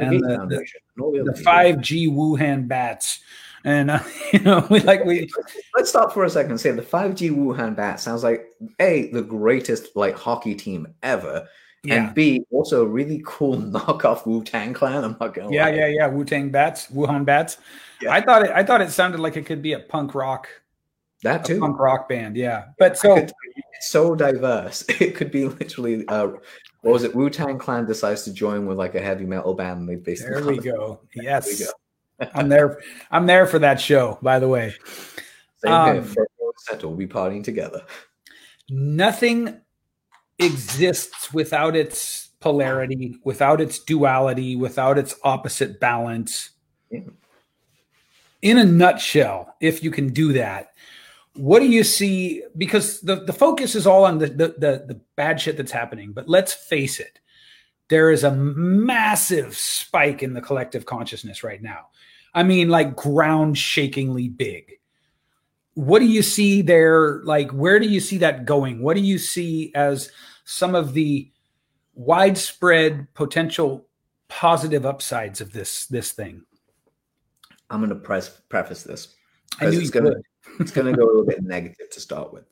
And the, the, the five G Wuhan bats. And, uh, you know, we like, we let's stop for a second and say the five G Wuhan bat sounds like A, the greatest like hockey team ever. Yeah. And B, also a really cool knockoff Wu Tang Clan. I'm not going to Yeah, lie. yeah, yeah. Wu Tang bats, Wuhan bats. Yeah. I thought it, I thought it sounded like it could be a punk rock. That too. A punk rock band. Yeah. But so could, it's so diverse. It could be literally, uh, what was it? Wu Tang Clan decides to join with like a heavy metal band. They basically there we go. Them. Yes. There we go. I'm there. I'm there for that show, by the way. Same um, here. We'll be partying together. Nothing exists without its polarity, without its duality, without its opposite balance. Yeah. In a nutshell, if you can do that, what do you see? Because the, the focus is all on the, the, the, the bad shit that's happening. But let's face it. There is a massive spike in the collective consciousness right now. I mean, like ground-shakingly big. What do you see there? Like, where do you see that going? What do you see as some of the widespread potential positive upsides of this, this thing? I'm going to press, preface this. I knew it's going to go a little bit negative to start with.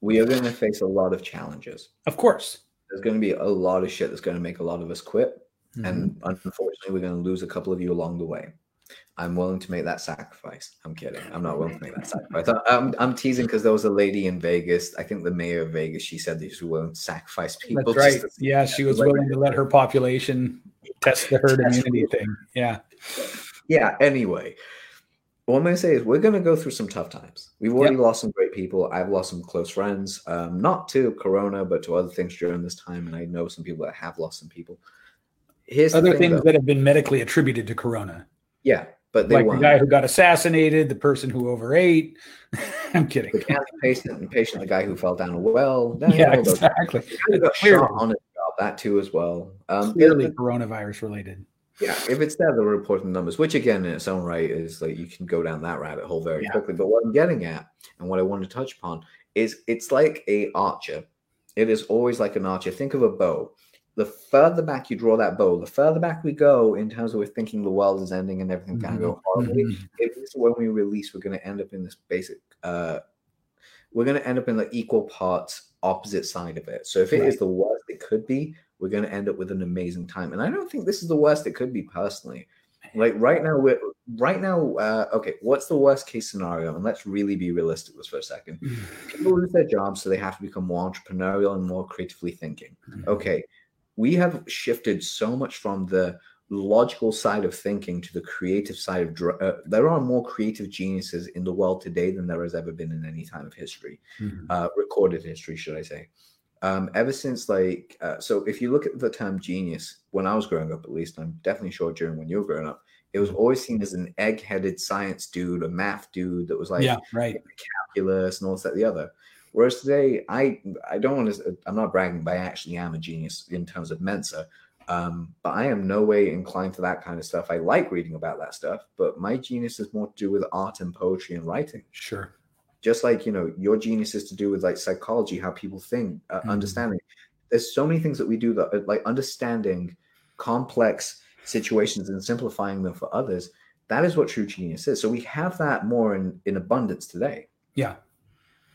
We are going to face a lot of challenges. Of course. There's going to be a lot of shit that's going to make a lot of us quit. Mm-hmm. And unfortunately, we're going to lose a couple of you along the way. I'm willing to make that sacrifice. I'm kidding. I'm not willing to make that sacrifice. I'm, I'm teasing because there was a lady in Vegas. I think the mayor of Vegas, she said that she was willing to sacrifice people. That's right. To, yeah, she was like, willing to let her population test the herd immunity thing. Yeah. Yeah, anyway. What I'm going to say is we're going to go through some tough times. We've already yep. lost some great people. I've lost some close friends, um, not to Corona, but to other things during this time. And I know some people that have lost some people. Here's other thing, things though. That have been medically attributed to Corona. Yeah, but they like weren't. The guy who got assassinated, the person who overate. I'm kidding. The cancer patient, patient, the guy who fell down a well. Yeah, exactly. The guy got shot on his job, that too as well. Um, Clearly coronavirus related. Yeah, if it's there, they're reporting numbers, which again, in its own right, is like you can go down that rabbit hole very yeah. quickly. But what I'm getting at and what I want to touch upon is it's like a archer. It is always like an archer. Think of a bow. The further back you draw that bow, the further back we go in terms of we're thinking the world is ending and everything's mm-hmm. going to go horribly. Mm-hmm. If this is when we release, we're going to end up in this basic, uh, we're going to end up in the equal parts opposite side of it. So if it right. is the worst it could be, we're going to end up with an amazing time. And I don't think this is the worst it could be personally. Like right now, we're, right now, uh, okay, what's the worst case scenario? And let's really be realistic with for a second. People lose their jobs, so they have to become more entrepreneurial and more creatively thinking. Okay, we have shifted so much from the logical side of thinking to the creative side of dr- uh, there are more creative geniuses in the world today than there has ever been in any time of history, mm-hmm. uh, recorded history, should I say. Um, ever since like, uh, so if you look at the term genius, when I was growing up, at least, I'm definitely sure during when you were growing up, it was always seen as an egg-headed science dude, a math dude that was like yeah, right. calculus and all this, that, the other. Whereas today, I I don't want to, I'm not bragging, but I actually am a genius in terms of Mensa. Um, but I am no way inclined to that kind of stuff. I like reading about that stuff, but my genius is more to do with art and poetry and writing. Sure. Just like, you know, your genius is to do with like psychology, how people think, uh, mm-hmm. understanding. There's so many things that we do that like understanding complex situations and simplifying them for others. That is what true genius is. So we have that more in, in abundance today. Yeah.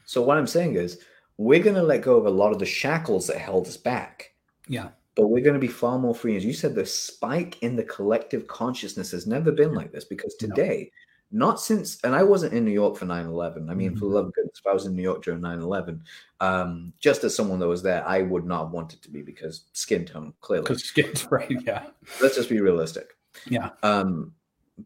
So what I'm saying is we're going to let go of a lot of the shackles that held us back. Yeah. But we're going to be far more free. As you said, the spike in the collective consciousness has never been like this, because today, no. not since, and I wasn't in New York for nine eleven. I mean, mm-hmm. for the love of goodness, if I was in New York during nine eleven, um, just as someone that was there, I would not want it to be, because skin tone, clearly. Because skin, right, yeah. Let's just be realistic. Yeah. Um,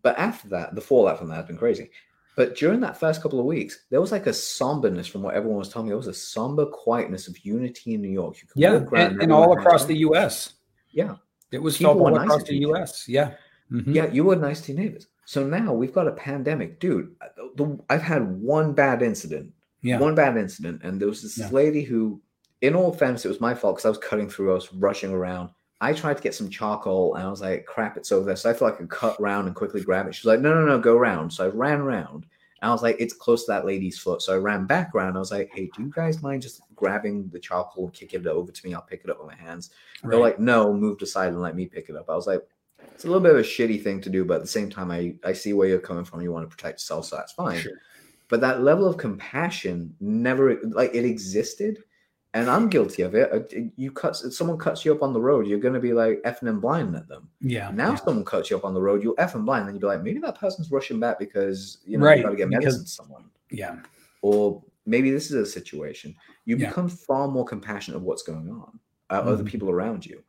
but after that, the fallout from that has been crazy. But during that first couple of weeks, there was like a somberness from what everyone was telling me. There was a somber quietness of unity in New York. You could yeah, and, and all across home. The U S Yeah. It was felt all across the U S Yeah. Mm-hmm. Yeah, you were nice to your neighbors. So now we've got a pandemic. Dude, the, I've had one bad incident. Yeah. One bad incident. And there was this yeah. lady who, in all fairness, it was my fault because I was cutting through. I was rushing around. I tried to get some charcoal and I was like, crap, it's over there. So I thought I could cut round and quickly grab it. She was like, no, no, no, go round. So I ran round and I was like, it's close to that lady's foot. So I ran back round. I was like, hey, do you guys mind just grabbing the charcoal and kicking it over to me? I'll pick it up with my hands. Right. They're like, no, moved aside and let me pick it up. I was like, it's a little bit of a shitty thing to do, but at the same time, I, I see where you're coming from. You want to protect yourself, so that's fine. Sure. But that level of compassion never, like, it existed. And I'm guilty of it. You cut, someone cuts you up on the road, you're going to be like effing and blind at them. Yeah. Now yeah. someone cuts you up on the road, you're effing blind. And you'll be like, maybe that person's rushing back because, you know, right. you got to get medicine because, to someone. Yeah. Or maybe this is a situation. You yeah. become far more compassionate of what's going on, uh, mm-hmm. other people around you.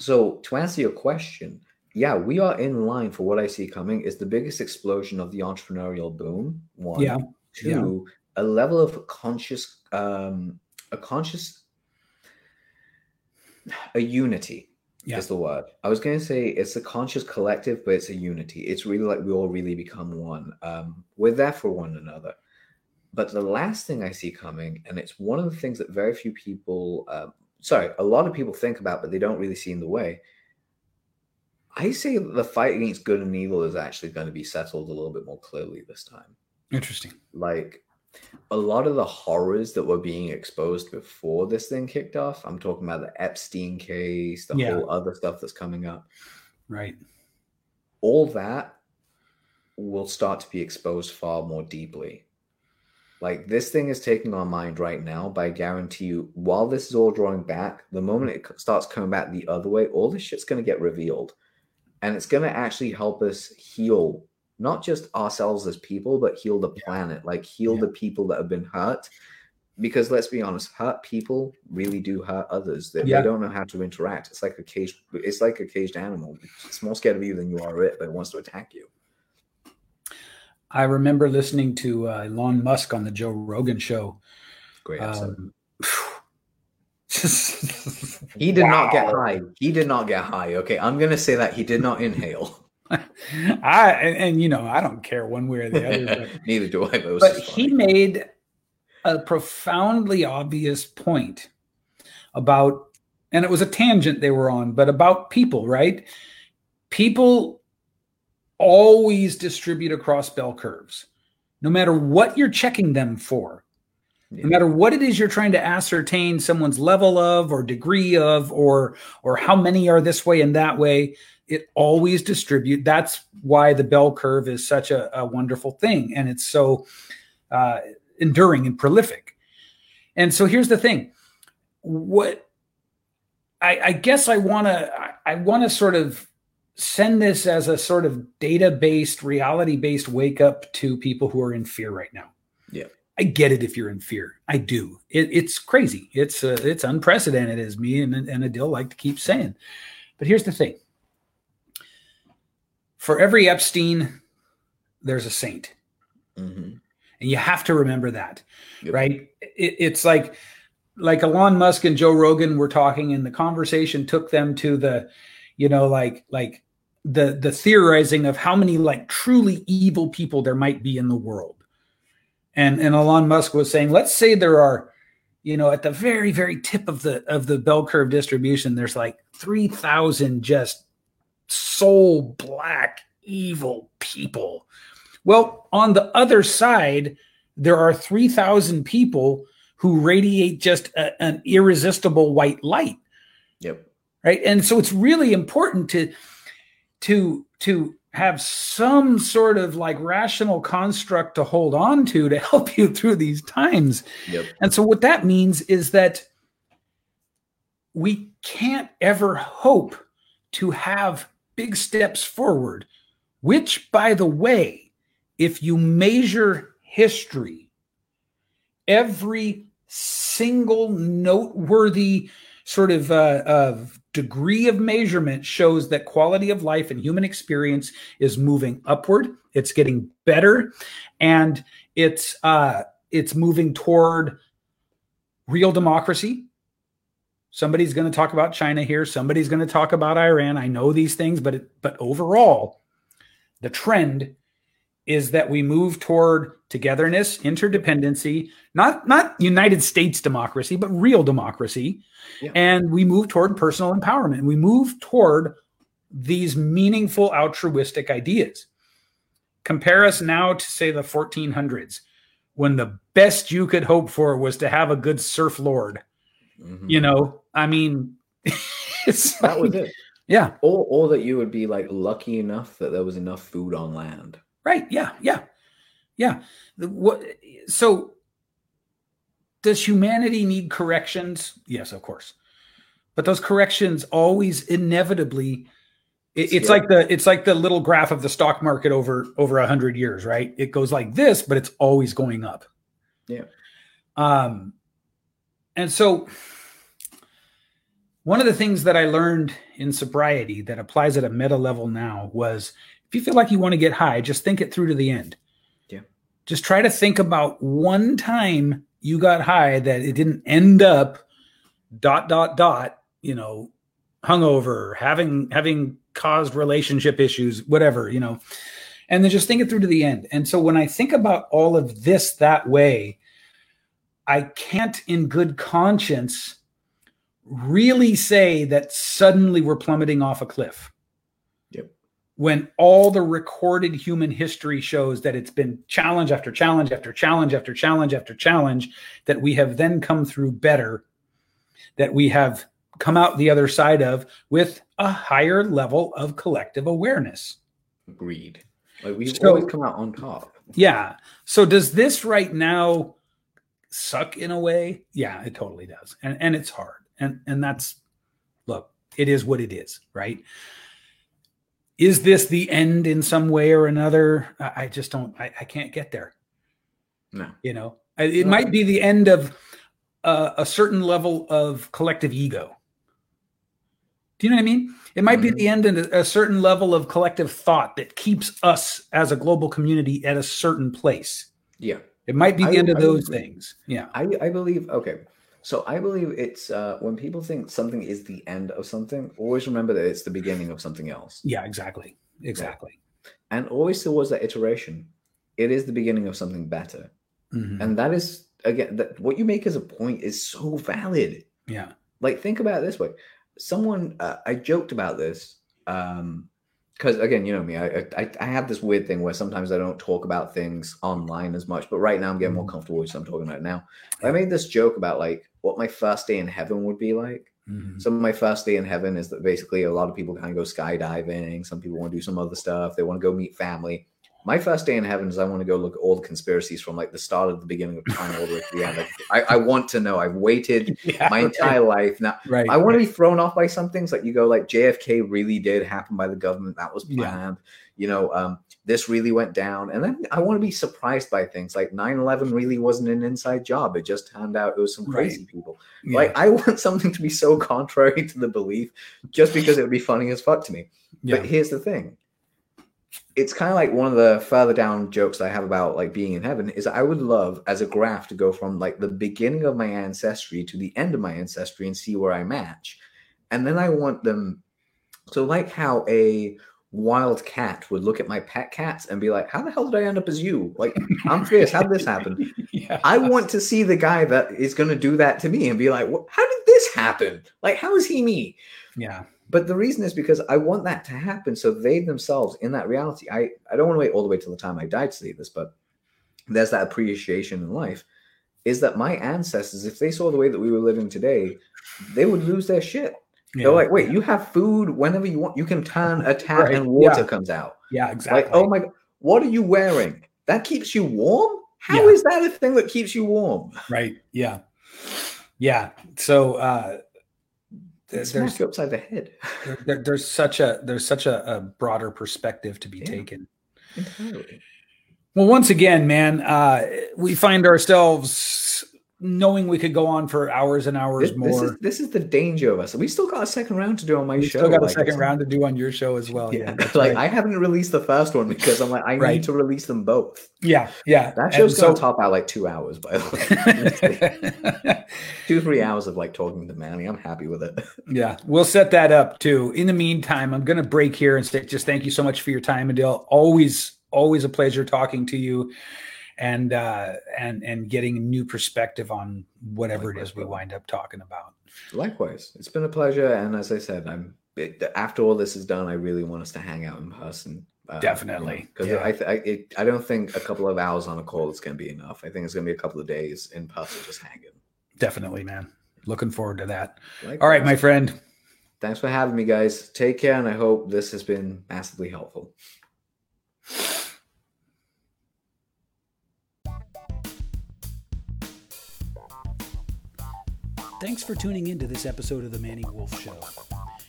So to answer your question, yeah, we are in line for what I see coming is the biggest explosion of the entrepreneurial boom. One, yeah. two, yeah. a level of conscious, um, A conscious, a unity yeah. is the word. I was going to say it's a conscious collective, but it's a unity. It's really like we all really become one. Um, we're there for one another. But the last thing I see coming, and it's one of the things that very few people, uh, sorry, a lot of people think about, but they don't really see in the way. I say that the fight against good and evil is actually going to be settled a little bit more clearly this time. Interesting. Like, a lot of the horrors that were being exposed before this thing kicked off, I'm talking about the Epstein case, the yeah. whole other stuff that's coming up. Right. All that will start to be exposed far more deeply. Like, this thing is taking our mind right now, but I guarantee you, while this is all drawing back, the moment it starts coming back the other way, all this shit's going to get revealed. And it's going to actually help us heal not just ourselves as people, but heal the planet, like heal yeah. the people that have been hurt. Because let's be honest, hurt people really do hurt others. They, yeah. they don't know how to interact. It's like a cage. It's like a caged animal. It's more scared of you than you are it, but it wants to attack you. I remember listening to uh, Elon Musk on the Joe Rogan show. Great episode. Um, he did wow. not get high. He did not get high. Okay, I'm going to say that he did not inhale. I and, and you know I don't care one way or the other. But, neither do I. But, but he made a profoundly obvious point about, and it was a tangent they were on, but about people, right? People always distribute across bell curves, no matter what you're checking them for, yeah. no matter what it is you're trying to ascertain someone's level of, or degree of, or or how many are this way and that way. It always distributes. That's why the bell curve is such a, a wonderful thing. And it's so uh, enduring and prolific. And so here's the thing. What I, I guess I want to, I, I want to sort of send this as a sort of data-based, reality-based wake up to people who are in fear right now. Yeah. I get it if you're in fear. I do. It, it's crazy. It's uh, it's unprecedented, as me and, and Adil like to keep saying. But here's the thing. For every Epstein, there's a saint. Mm-hmm. And you have to remember that, yep. right? It, it's like, like Elon Musk and Joe Rogan were talking, and the conversation took them to the, you know, like, like the, the theorizing of how many like truly evil people there might be in the world. And, and Elon Musk was saying, let's say there are, you know, at the very, very tip of the, of the bell curve distribution, there's like three thousand just soul black evil people. Well, on the other side, there are three thousand people who radiate just a, an irresistible white light. Yep. Right. And so it's really important to, to, to have some sort of like rational construct to hold on to, to help you through these times. Yep. And so what that means is that we can't ever hope to have big steps forward, which, by the way, if you measure history, every single noteworthy sort of, uh, of degree of measurement shows that quality of life and human experience is moving upward. It's getting better, and it's uh, it's moving toward real democracy. Somebody's going to talk about China here. Somebody's going to talk about Iran. I know these things, but it, but overall, the trend is that we move toward togetherness, interdependency, not, not United States democracy, but real democracy. Yeah. And we move toward personal empowerment. We move toward these meaningful altruistic ideas. Compare us now to, say, the fourteen hundreds, when the best you could hope for was to have a good surf lord. Mm-hmm. You know, I mean, it's that like, was it. Yeah. Or, or that you would be like lucky enough that there was enough food on land. Right. Yeah. Yeah. Yeah. The, what, so does humanity need corrections? Yes, of course. But those corrections always inevitably, it, it's yeah. like the, it's like the little graph of the stock market over, over a hundred years, right? It goes like this, but it's always going up. Yeah. Um, and so one of the things that I learned in sobriety that applies at a meta level now was, if you feel like you want to get high, just think it through to the end. Yeah. Just try to think about one time you got high that it didn't end up dot, dot, dot, you know, hungover, having, having caused relationship issues, whatever, you know, and then just think it through to the end. And so when I think about all of this that way, I can't in good conscience really say that suddenly we're plummeting off a cliff, when all the recorded human history shows that it's been challenge after challenge after challenge after challenge after challenge, that we have then come through better, that we have come out the other side of with a higher level of collective awareness. Agreed. Like we've so, always come out on top. Yeah. So does this right now suck in a way? Yeah, it totally does. And and it's hard. And and that's, look, it is what it is, right? Is this the end in some way or another? I just don't, I, I can't get there. No. You know, it no. might be the end of uh, a certain level of collective ego. Do you know what I mean? It might mm-hmm. be the end in a certain level of collective thought that keeps us as a global community at a certain place. Yeah. It might be the I, end of I those believe, things. Yeah. I, I believe, okay. So I believe it's uh, when people think something is the end of something, always remember that it's the beginning of something else. Yeah, exactly. Exactly. Right. And always towards that iteration, it is the beginning of something better. Mm-hmm. And that is, again, that what you make as a point is so valid. Yeah. Like, think about it this way. Someone, uh, I joked about this um, because, again, you know me, I, I I have this weird thing where sometimes I don't talk about things online as much, but right now I'm getting more comfortable with what I'm talking about now. I made this joke about, like, what my first day in heaven would be like. Mm-hmm. So my first day in heaven is that basically a lot of people kind of go skydiving. Some people want to do some other stuff. They want to go meet family. my first day in heaven is I want to go look at all the conspiracies from like the start of the beginning of time all the way to the end. Like, I, I want to know. I've waited yeah, my entire right. life. Now right, I want right. to be thrown off by some things. Like you go like J F K really did happen by the government. That was planned. Yeah. You know, um, this really went down. And then I want to be surprised by things like nine eleven really wasn't an inside job. It just turned out it was some crazy right. people. Yeah. Like I want something to be so contrary to the belief just because it would be funny as fuck to me. Yeah. But here's the thing. It's kind of like one of the further down jokes I have about like being in heaven is I would love as a graph to go from like the beginning of my ancestry to the end of my ancestry and see where I match. And then I want them to like how a wild cat would look at my pet cats and be like, how the hell did I end up as you? Like, I'm fierce. How did this happen? Yeah. I want to see the guy that is going to do that to me and be like, well, how did this happen? Like, how is he me? Yeah. But the reason is because I want that to happen. So they themselves in that reality, I, I don't want to wait all the way till the time I die to see this, but there's that appreciation in life is that my ancestors, if they saw the way that we were living today, they would lose their shit. Yeah. They're like, wait, yeah. you have food whenever you want. You can turn a tap right. and water yeah. comes out. Yeah, exactly. Like, oh my God, what are you wearing? That keeps you warm? How yeah. is that a thing that keeps you warm? Right. Yeah. Yeah. So, uh, There's, there's you upside the head. there, there, there's such a there's such a, a broader perspective to be yeah, taken. Entirely. Well, once again, man, uh, we find ourselves knowing we could go on for hours and hours this, more. This is, this is the danger of us. We still got a second round to do on my we show. Still got like, a second round to do on your show as well. Yeah, yeah like right. I haven't released the first one because I'm like I right. need to release them both. Yeah, yeah. That show's so, gonna top out like two hours, by the way. Two three hours of like talking to Manny. I'm happy with it. Yeah, we'll set that up too. In the meantime, I'm gonna break here and say just thank you so much for your time, Adil. Always, always a pleasure talking to you. And uh, and and getting a new perspective on whatever Likewise. It is we wind up talking about. Likewise, it's been a pleasure. And as I said, I'm it, after all this is done, I really want us to hang out in person. Um, Definitely, because you know, yeah. I th- I, it, I don't think a couple of hours on a call is going to be enough. I think it's going to be a couple of days in person, just hanging. Definitely, man. Looking forward to that. Likewise. All right, my friend. Thanks for having me, guys. Take care, and I hope this has been massively helpful. Thanks for tuning in to this episode of The Manny Wolfe Show.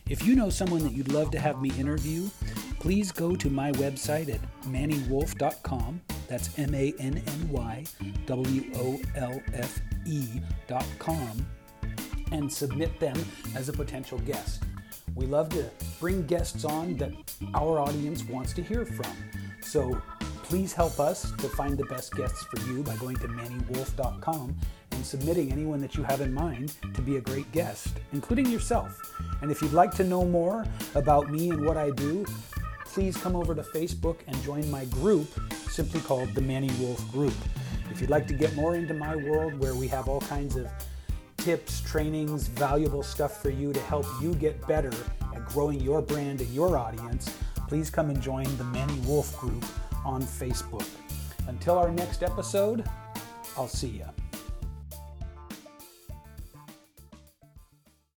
If you know someone that you'd love to have me interview, please go to my website at manny wolfe dot com. That's M A N N Y W O L F E dot com and submit them as a potential guest. We love to bring guests on that our audience wants to hear from. So please help us to find the best guests for you by going to manny wolfe dot com and submitting anyone that you have in mind to be a great guest, including yourself. And if you'd like to know more about me and what I do, please come over to Facebook and join my group, simply called the Manny Wolfe Group. If you'd like to get more into my world where we have all kinds of tips, trainings, valuable stuff for you to help you get better at growing your brand and your audience, please come and join the Manny Wolfe Group on Facebook. Until our next episode, I'll see ya.